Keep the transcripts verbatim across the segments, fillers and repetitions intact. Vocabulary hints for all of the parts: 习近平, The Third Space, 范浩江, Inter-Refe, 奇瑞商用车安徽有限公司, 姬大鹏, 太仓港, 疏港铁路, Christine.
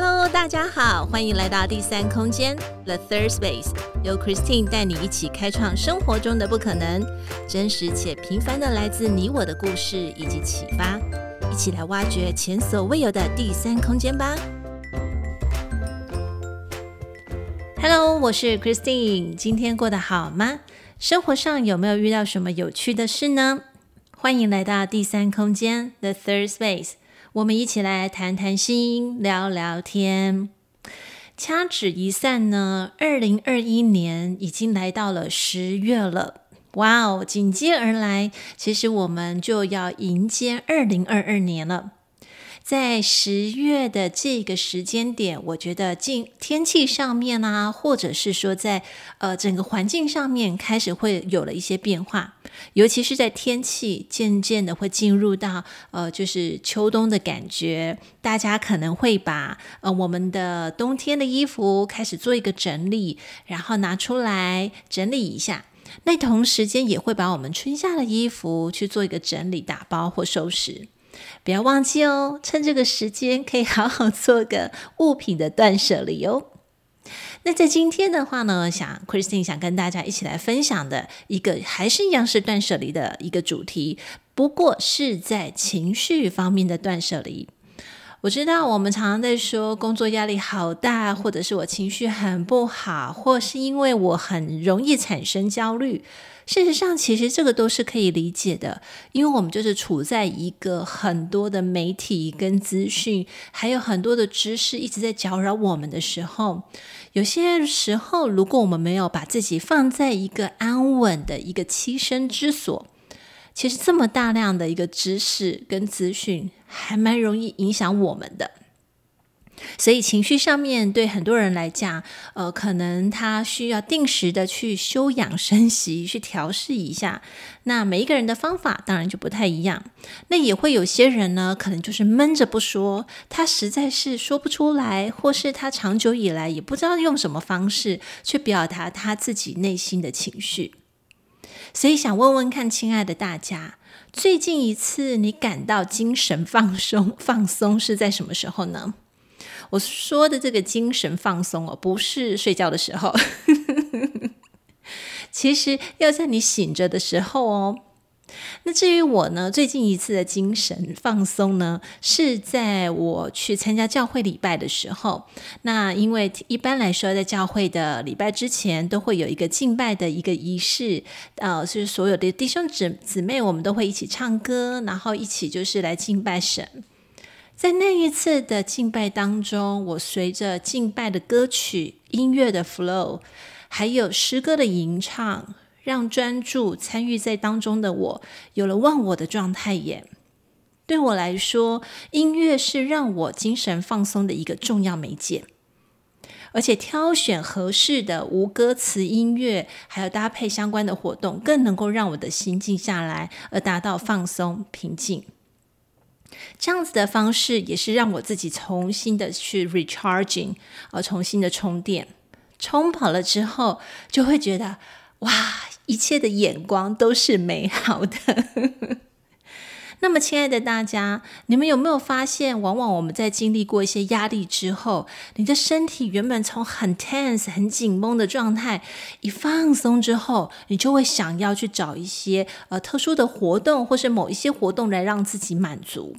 Hello， 大家好，欢迎来到第三空间 The Third Space， 由 Christine 带你一起开创生活中的不可能，真实且平凡的来自你我的故事以及启发，一起来挖掘前所未有的第三空间吧。Hello， 我是 Christine， 今天过得好吗？生活上有没有遇到什么有趣的事呢？欢迎来到第三空间 The Third Space。我们一起来谈谈心，聊聊天。掐指一算呢，二零二一年已经来到了十月了。哇哦，紧接而来，其实我们就要迎接二零二二年了。在十月的这个时间点，我觉得天气上面啊，或者是说在呃整个环境上面开始会有了一些变化，尤其是在天气渐渐的会进入到呃就是秋冬的感觉，大家可能会把呃我们的冬天的衣服开始做一个整理，然后拿出来整理一下。那同时间也会把我们春夏的衣服去做一个整理、打包或收拾。不要忘记哦，趁这个时间可以好好做个物品的断舍离哦。那在今天的话呢，想 Christine 想跟大家一起来分享的一个还是一样是断舍离的一个主题，不过是在情绪方面的断舍离。我知道我们常常在说工作压力好大，或者是我情绪很不好，或是因为我很容易产生焦虑。事实上其实这个都是可以理解的，因为我们就是处在一个很多的媒体跟资讯，还有很多的知识一直在搅扰我们的时候，有些时候如果我们没有把自己放在一个安稳的一个栖身之所，其实这么大量的一个知识跟资讯还蛮容易影响我们的。所以情绪上面对很多人来讲，呃，可能他需要定时的去休养生息，去调试一下。那每一个人的方法当然就不太一样。那也会有些人呢，可能就是闷着不说，他实在是说不出来，或是他长久以来也不知道用什么方式去表达他自己内心的情绪。所以想问问看亲爱的大家，最近一次你感到精神放松放松是在什么时候呢？我说的这个精神放松哦，不是睡觉的时候其实要在你醒着的时候哦。那至于我呢，最近一次的精神放松呢，是在我去参加教会礼拜的时候。那因为一般来说在教会的礼拜之前都会有一个敬拜的一个仪式，呃，就是所有的弟兄姊妹我们都会一起唱歌，然后一起就是来敬拜神。在那一次的敬拜当中，我随着敬拜的歌曲、音乐的 flow 还有诗歌的吟唱，让专注参与在当中的我有了忘我的状态耶。对我来说，音乐是让我精神放松的一个重要媒介，而且挑选合适的无歌词音乐，还有搭配相关的活动，更能够让我的心静下来，而达到放松平静。这样子的方式也是让我自己重新的去 recharging， 而重新的充电，充饱了之后就会觉得哇，一切的眼光都是美好的那么亲爱的大家，你们有没有发现，往往我们在经历过一些压力之后，你的身体原本从很 tense 很紧绷的状态一放松之后，你就会想要去找一些、呃、特殊的活动，或是某一些活动来让自己满足。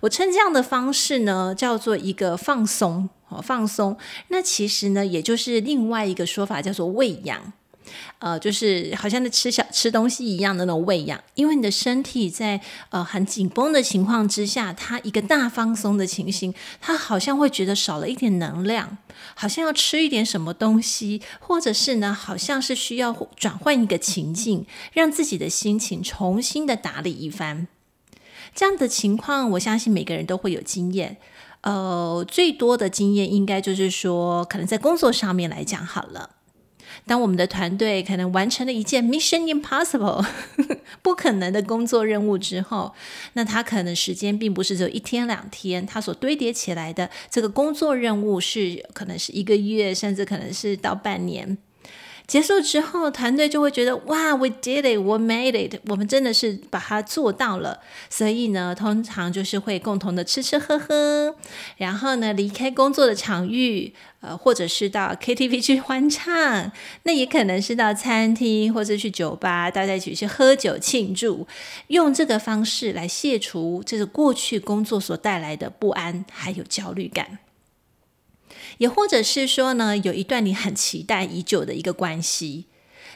我称这样的方式呢叫做一个放松、哦、放松。那其实呢也就是另外一个说法叫做喂养，呃，就是好像在 吃, 小吃东西一样的那种喂养，因为你的身体在、呃、很紧绷的情况之下，它一个大放松的情形，它好像会觉得少了一点能量，好像要吃一点什么东西，或者是呢好像是需要转换一个情境，让自己的心情重新的打理一番。这样的情况我相信每个人都会有经验，呃，最多的经验应该就是说可能在工作上面来讲好了，当我们的团队可能完成了一件 Mission Impossible 不可能的工作任务之后，那他可能时间并不是只有一天两天，他所堆叠起来的这个工作任务是可能是一个月，甚至可能是到半年。结束之后团队就会觉得哇 we did it, we made it, 我们真的是把它做到了。所以呢通常就是会共同的吃吃喝喝，然后呢离开工作的场域，呃，或者是到 K T V 去欢唱，那也可能是到餐厅或者去酒吧，大家一起去喝酒庆祝，用这个方式来卸除这个过去工作所带来的不安还有焦虑感。也或者是说呢，有一段你很期待已久的一个关系，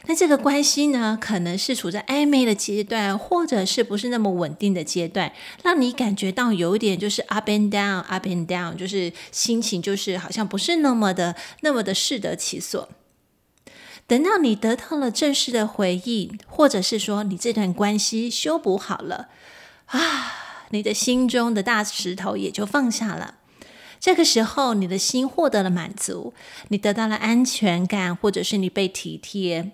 那这个关系呢可能是处在暧昧的阶段，或者是不是那么稳定的阶段，让你感觉到有点就是 up and down up and down， 就是心情就是好像不是那么的那么的适得其所。等到你得到了正式的回应，或者是说你这段关系修补好了啊，你的心中的大石头也就放下了。这个时候你的心获得了满足，你得到了安全感，或者是你被体贴，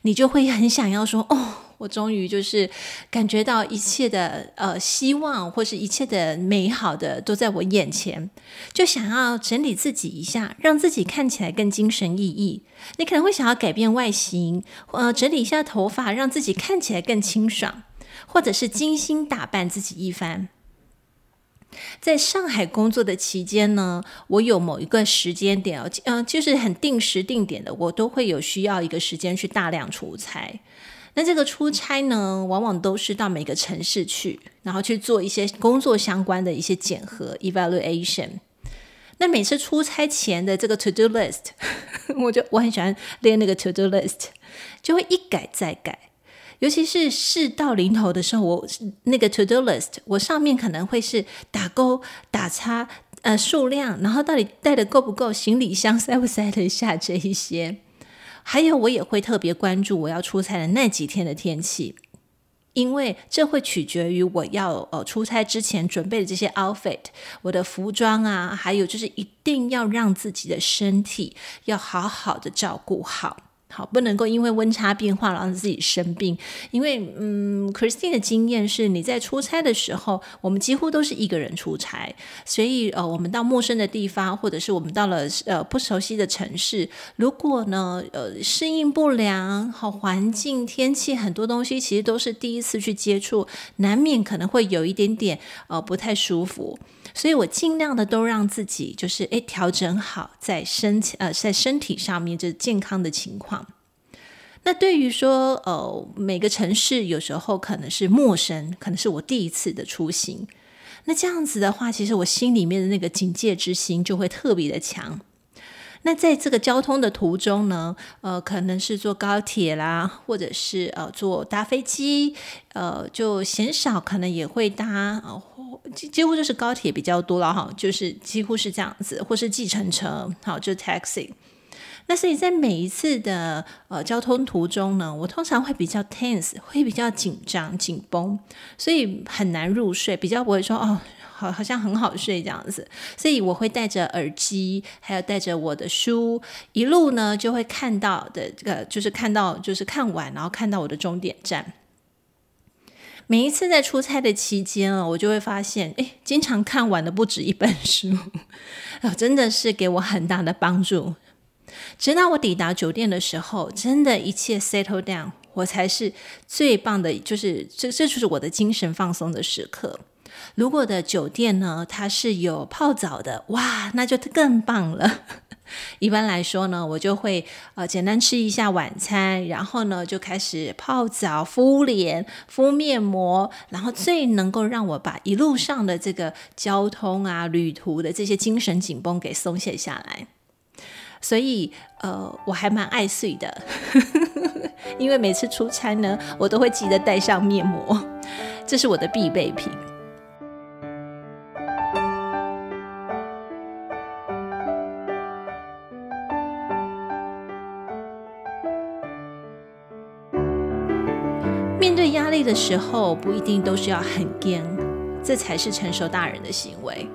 你就会很想要说哦，我终于就是感觉到一切的呃希望，或是一切的美好的都在我眼前，就想要整理自己一下，让自己看起来更精神奕奕。你可能会想要改变外形，呃，整理一下头发，让自己看起来更清爽，或者是精心打扮自己一番。在上海工作的期间呢，我有某一个时间点、呃、就是很定时定点的，我都会有需要一个时间去大量出差。那这个出差呢，往往都是到每个城市去，然后去做一些工作相关的一些检核 evaluation。 那每次出差前的这个 to do list 我就我很喜欢列那个 to do list， 就会一改再改，尤其是事到临头的时候，我那个 to do list 我上面可能会是打勾打叉，呃，数量，然后到底带的够不够，行李箱塞不塞得下，这一些。还有我也会特别关注我要出差的那几天的天气，因为这会取决于我要、呃、出差之前准备的这些 outfit， 我的服装啊，还有就是一定要让自己的身体要好好的照顾好好，不能够因为温差变化让自己生病。因为嗯 Christine 的经验是，你在出差的时候我们几乎都是一个人出差，所以、呃、我们到陌生的地方，或者是我们到了、呃、不熟悉的城市，如果呢、呃、适应不良，好环境天气很多东西其实都是第一次去接触，难免可能会有一点点、呃、不太舒服。所以我尽量的都让自己就是诶调整好在身、呃、在身体上面这健康的情况。那对于说呃每个城市有时候可能是陌生，可能是我第一次的出行，那这样子的话，其实我心里面的那个警戒之心就会特别的强。那在这个交通的途中呢，呃，可能是坐高铁啦，或者是呃坐搭飞机，呃，就鲜少可能也会搭、呃，几乎就是高铁比较多了哈，就是几乎是这样子，或是计程车，好，就 taxi。那所以在每一次的呃交通途中呢，我通常会比较 tense， 会比较紧张紧绷，所以很难入睡，比较不会说哦。好, 好像很好睡这样子，所以我会戴着耳机，还有带着我的书，一路呢就会看到的这个、呃、就是看到就是看完，然后看到我的终点站。每一次在出差的期间、哦、我就会发现诶，经常看完的不止一本书、真的是给我很大的帮助。直到我抵达酒店的时候，真的一切 settle down， 我才是最棒的，就是这这就是我的精神放松的时刻。如果的酒店呢，它是有泡澡的，哇，那就更棒了。一般来说呢，我就会呃简单吃一下晚餐，然后呢就开始泡澡、敷脸、敷面膜，然后最能够让我把一路上的这个交通啊、旅途的这些精神紧绷给松懈下来。所以呃，我还蛮爱睡的，因为每次出差呢，我都会记得带上面膜，这是我的必备品。面对压力的时候，不一定都是要很硬，这才是成熟大人的行为。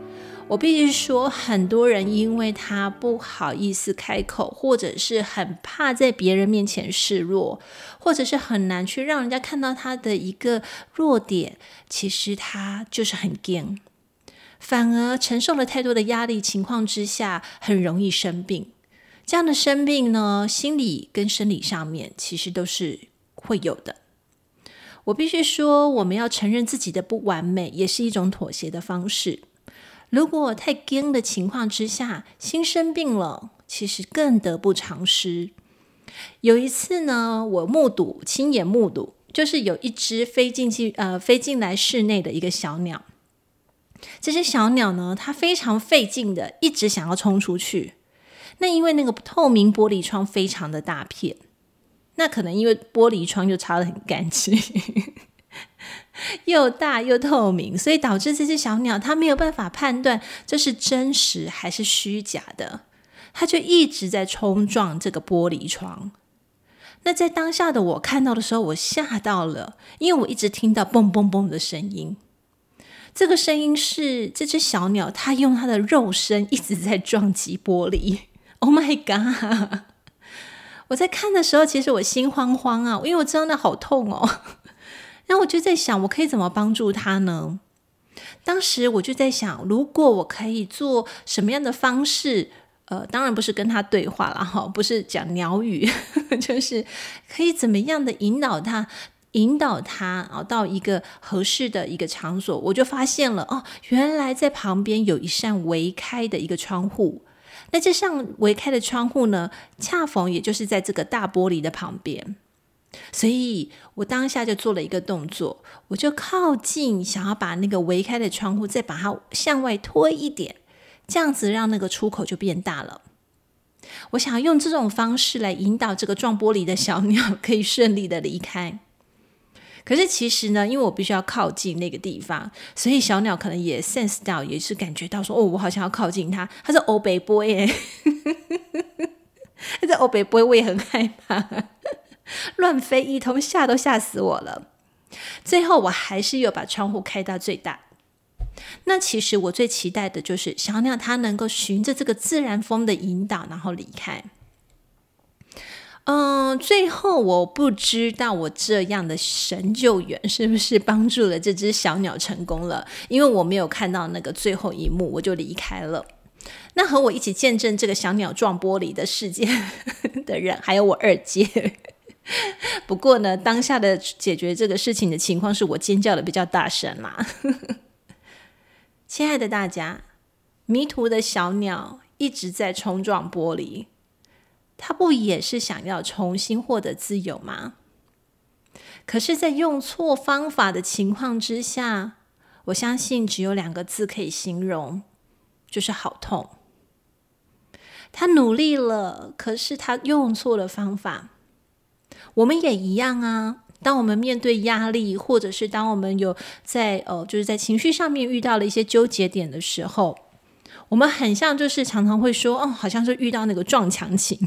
我必须说，很多人因为他不好意思开口，或者是很怕在别人面前示弱，或者是很难去让人家看到他的一个弱点，其实他就是很硬。反而承受了太多的压力情况之下，很容易生病。这样的生病呢，心理跟生理上面其实都是会有的。我必须说，我们要承认自己的不完美，也是一种妥协的方式。如果太僵的情况之下，心生病了，其实更得不偿失。有一次呢，我目睹，亲眼目睹，就是有一只飞进去，呃，飞进来室内的一个小鸟。这些小鸟呢，它非常费劲的，一直想要冲出去。那因为那个透明玻璃窗非常的大片，那可能因为玻璃窗又擦得很干净又大又透明，所以导致这些小鸟它没有办法判断这是真实还是虚假的，它就一直在冲撞这个玻璃窗。那在当下的我看到的时候，我吓到了，因为我一直听到蹦蹦蹦的声音。这个声音是这只小鸟它用它的肉身一直在撞击玻璃。 Oh my god， 我在看的时候其实我心慌慌啊，因为我知道那好痛哦。那我就在想，我可以怎么帮助它呢？当时我就在想，如果我可以做什么样的方式，呃，当然不是跟他对话啦，不是讲鸟语就是可以怎么样的引导他引导他、哦、到一个合适的一个场所。我就发现了，哦，原来在旁边有一扇微开的一个窗户，那这扇微开的窗户呢，恰逢也就是在这个大玻璃的旁边。所以我当下就做了一个动作，我就靠近，想要把那个微开的窗户再把它向外推一点，这样子让那个出口就变大了。我想用这种方式来引导这个撞玻璃的小鸟可以顺利的离开。可是其实呢，因为我必须要靠近那个地方，所以小鸟可能也 sense 到，也是感觉到说，哦，我好像要靠近它。它是欧北波耶，它在欧北波，我也很害怕，乱飞一通，吓都吓死我了。最后我还是有把窗户开到最大。那其实我最期待的就是小鸟它能够循着这个自然风的引导然后离开。嗯，最后我不知道我这样的神救援是不是帮助了这只小鸟成功了，因为我没有看到那个最后一幕，我就离开了。那和我一起见证这个小鸟撞玻璃的事件的人还有我二姐不过呢，当下的解决这个事情的情况是我尖叫的比较大声啦亲爱的大家，迷途的小鸟一直在冲撞玻璃，它不也是想要重新获得自由吗？可是在用错方法的情况之下，我相信只有两个字可以形容，就是好痛。它努力了，可是它用错了方法。我们也一样啊，当我们面对压力，或者是当我们有在呃，就是在情绪上面遇到了一些纠结点的时候，我们很像就是常常会说，哦，好像是遇到那个撞墙期，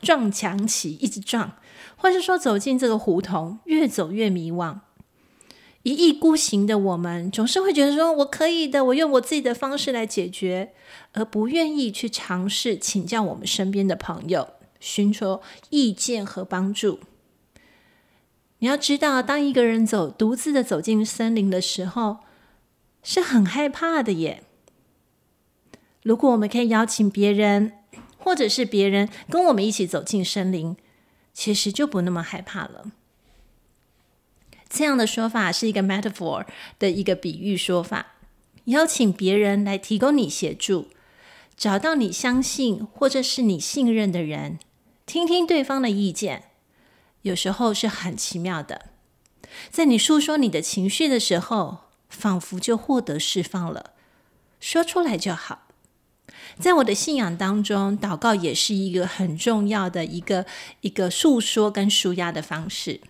撞墙期一直撞，或是说走进这个胡同，越走越迷惘。一意孤行的我们，总是会觉得说我可以的，我用我自己的方式来解决，而不愿意去尝试请教我们身边的朋友，寻求意见和帮助。你要知道，当一个人走独自的走进森林的时候，是很害怕的耶。如果我们可以邀请别人，或者是别人跟我们一起走进森林，其实就不那么害怕了。这样的说法是一个 metaphor 的一个比喻说法，邀请别人来提供你协助，找到你相信或者是你信任的人，听听对方的意见。有时候是很奇妙的，在你诉说你的情绪的时候，仿佛就获得释放了，说出来就好。在我的信仰当中，祷告也是一个很重要的一个一个诉说跟抒压的方式。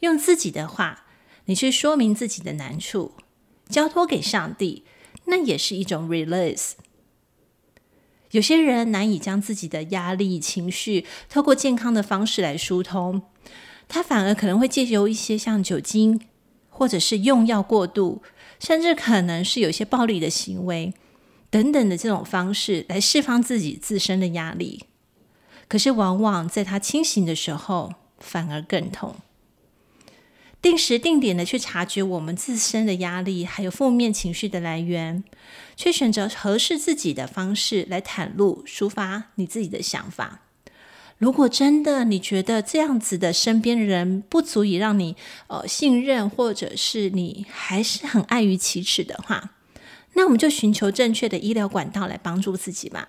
用自己的话，你去说明自己的难处，交托给上帝，那也是一种 release。有些人难以将自己的压力、情绪透过健康的方式来疏通，他反而可能会借由一些像酒精，或者是用药过度，甚至可能是有些暴力的行为等等的这种方式来释放自己自身的压力。可是往往在他清醒的时候，反而更痛。定时定点的去察觉我们自身的压力还有负面情绪的来源，去选择合适自己的方式来袒露抒发你自己的想法。如果真的你觉得这样子的身边人不足以让你、呃、信任，或者是你还是很碍于启齿的话，那我们就寻求正确的医疗管道来帮助自己吧。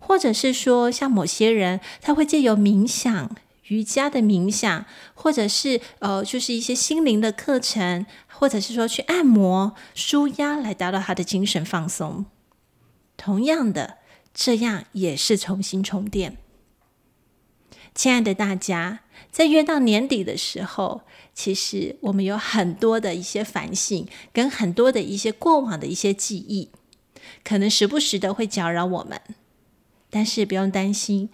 或者是说像某些人他会借由冥想，瑜伽的冥想，或者是呃，就是一些心灵的课程，或者是说去按摩舒压来达到他的精神放松。同样的，这样也是重新充电。亲爱的大家，在约到年底的时候，其实我们有很多的一些反省，跟很多的一些过往的一些记忆，可能时不时的会搅扰我们，但是不用担心，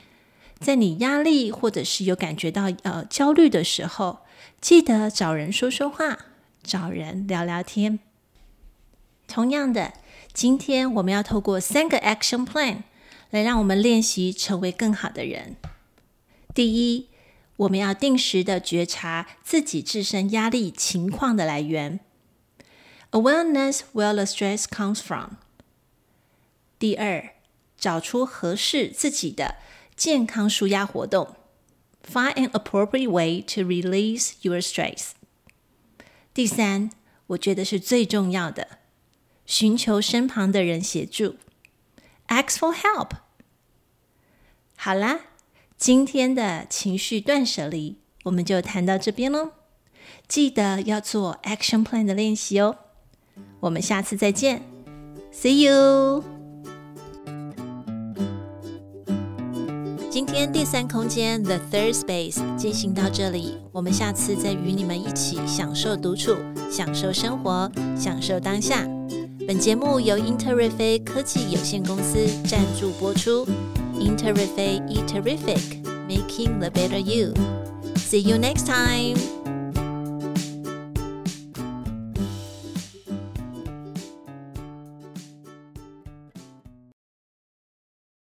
在你压力或者是有感觉到、呃、焦虑的时候，记得找人说说话，找人聊聊天。同样的，今天我们要透过三个 action plan 来让我们练习成为更好的人。第一，我们要定时的觉察自己自身压力情况的来源。 Awareness where the stress comes from。 第二，找出合适自己的健康舒压活动。 Find an appropriate way to release your stress。 第三，我觉得是最重要的，寻求身旁的人协助。 Ask for help。 好啦，今天的情绪断舍离我们就谈到这边咯，记得要做 action plan 的练习哦。我们下次再见， See you。今天第三空间 The Third Space 进行到这里，我们下次再与你们一起享受独处，享受生活，享受当下。本节目由英特瑞飞科技有限公司赞助播出。Inter-Refe, e-terrific, making the better you. See you next time!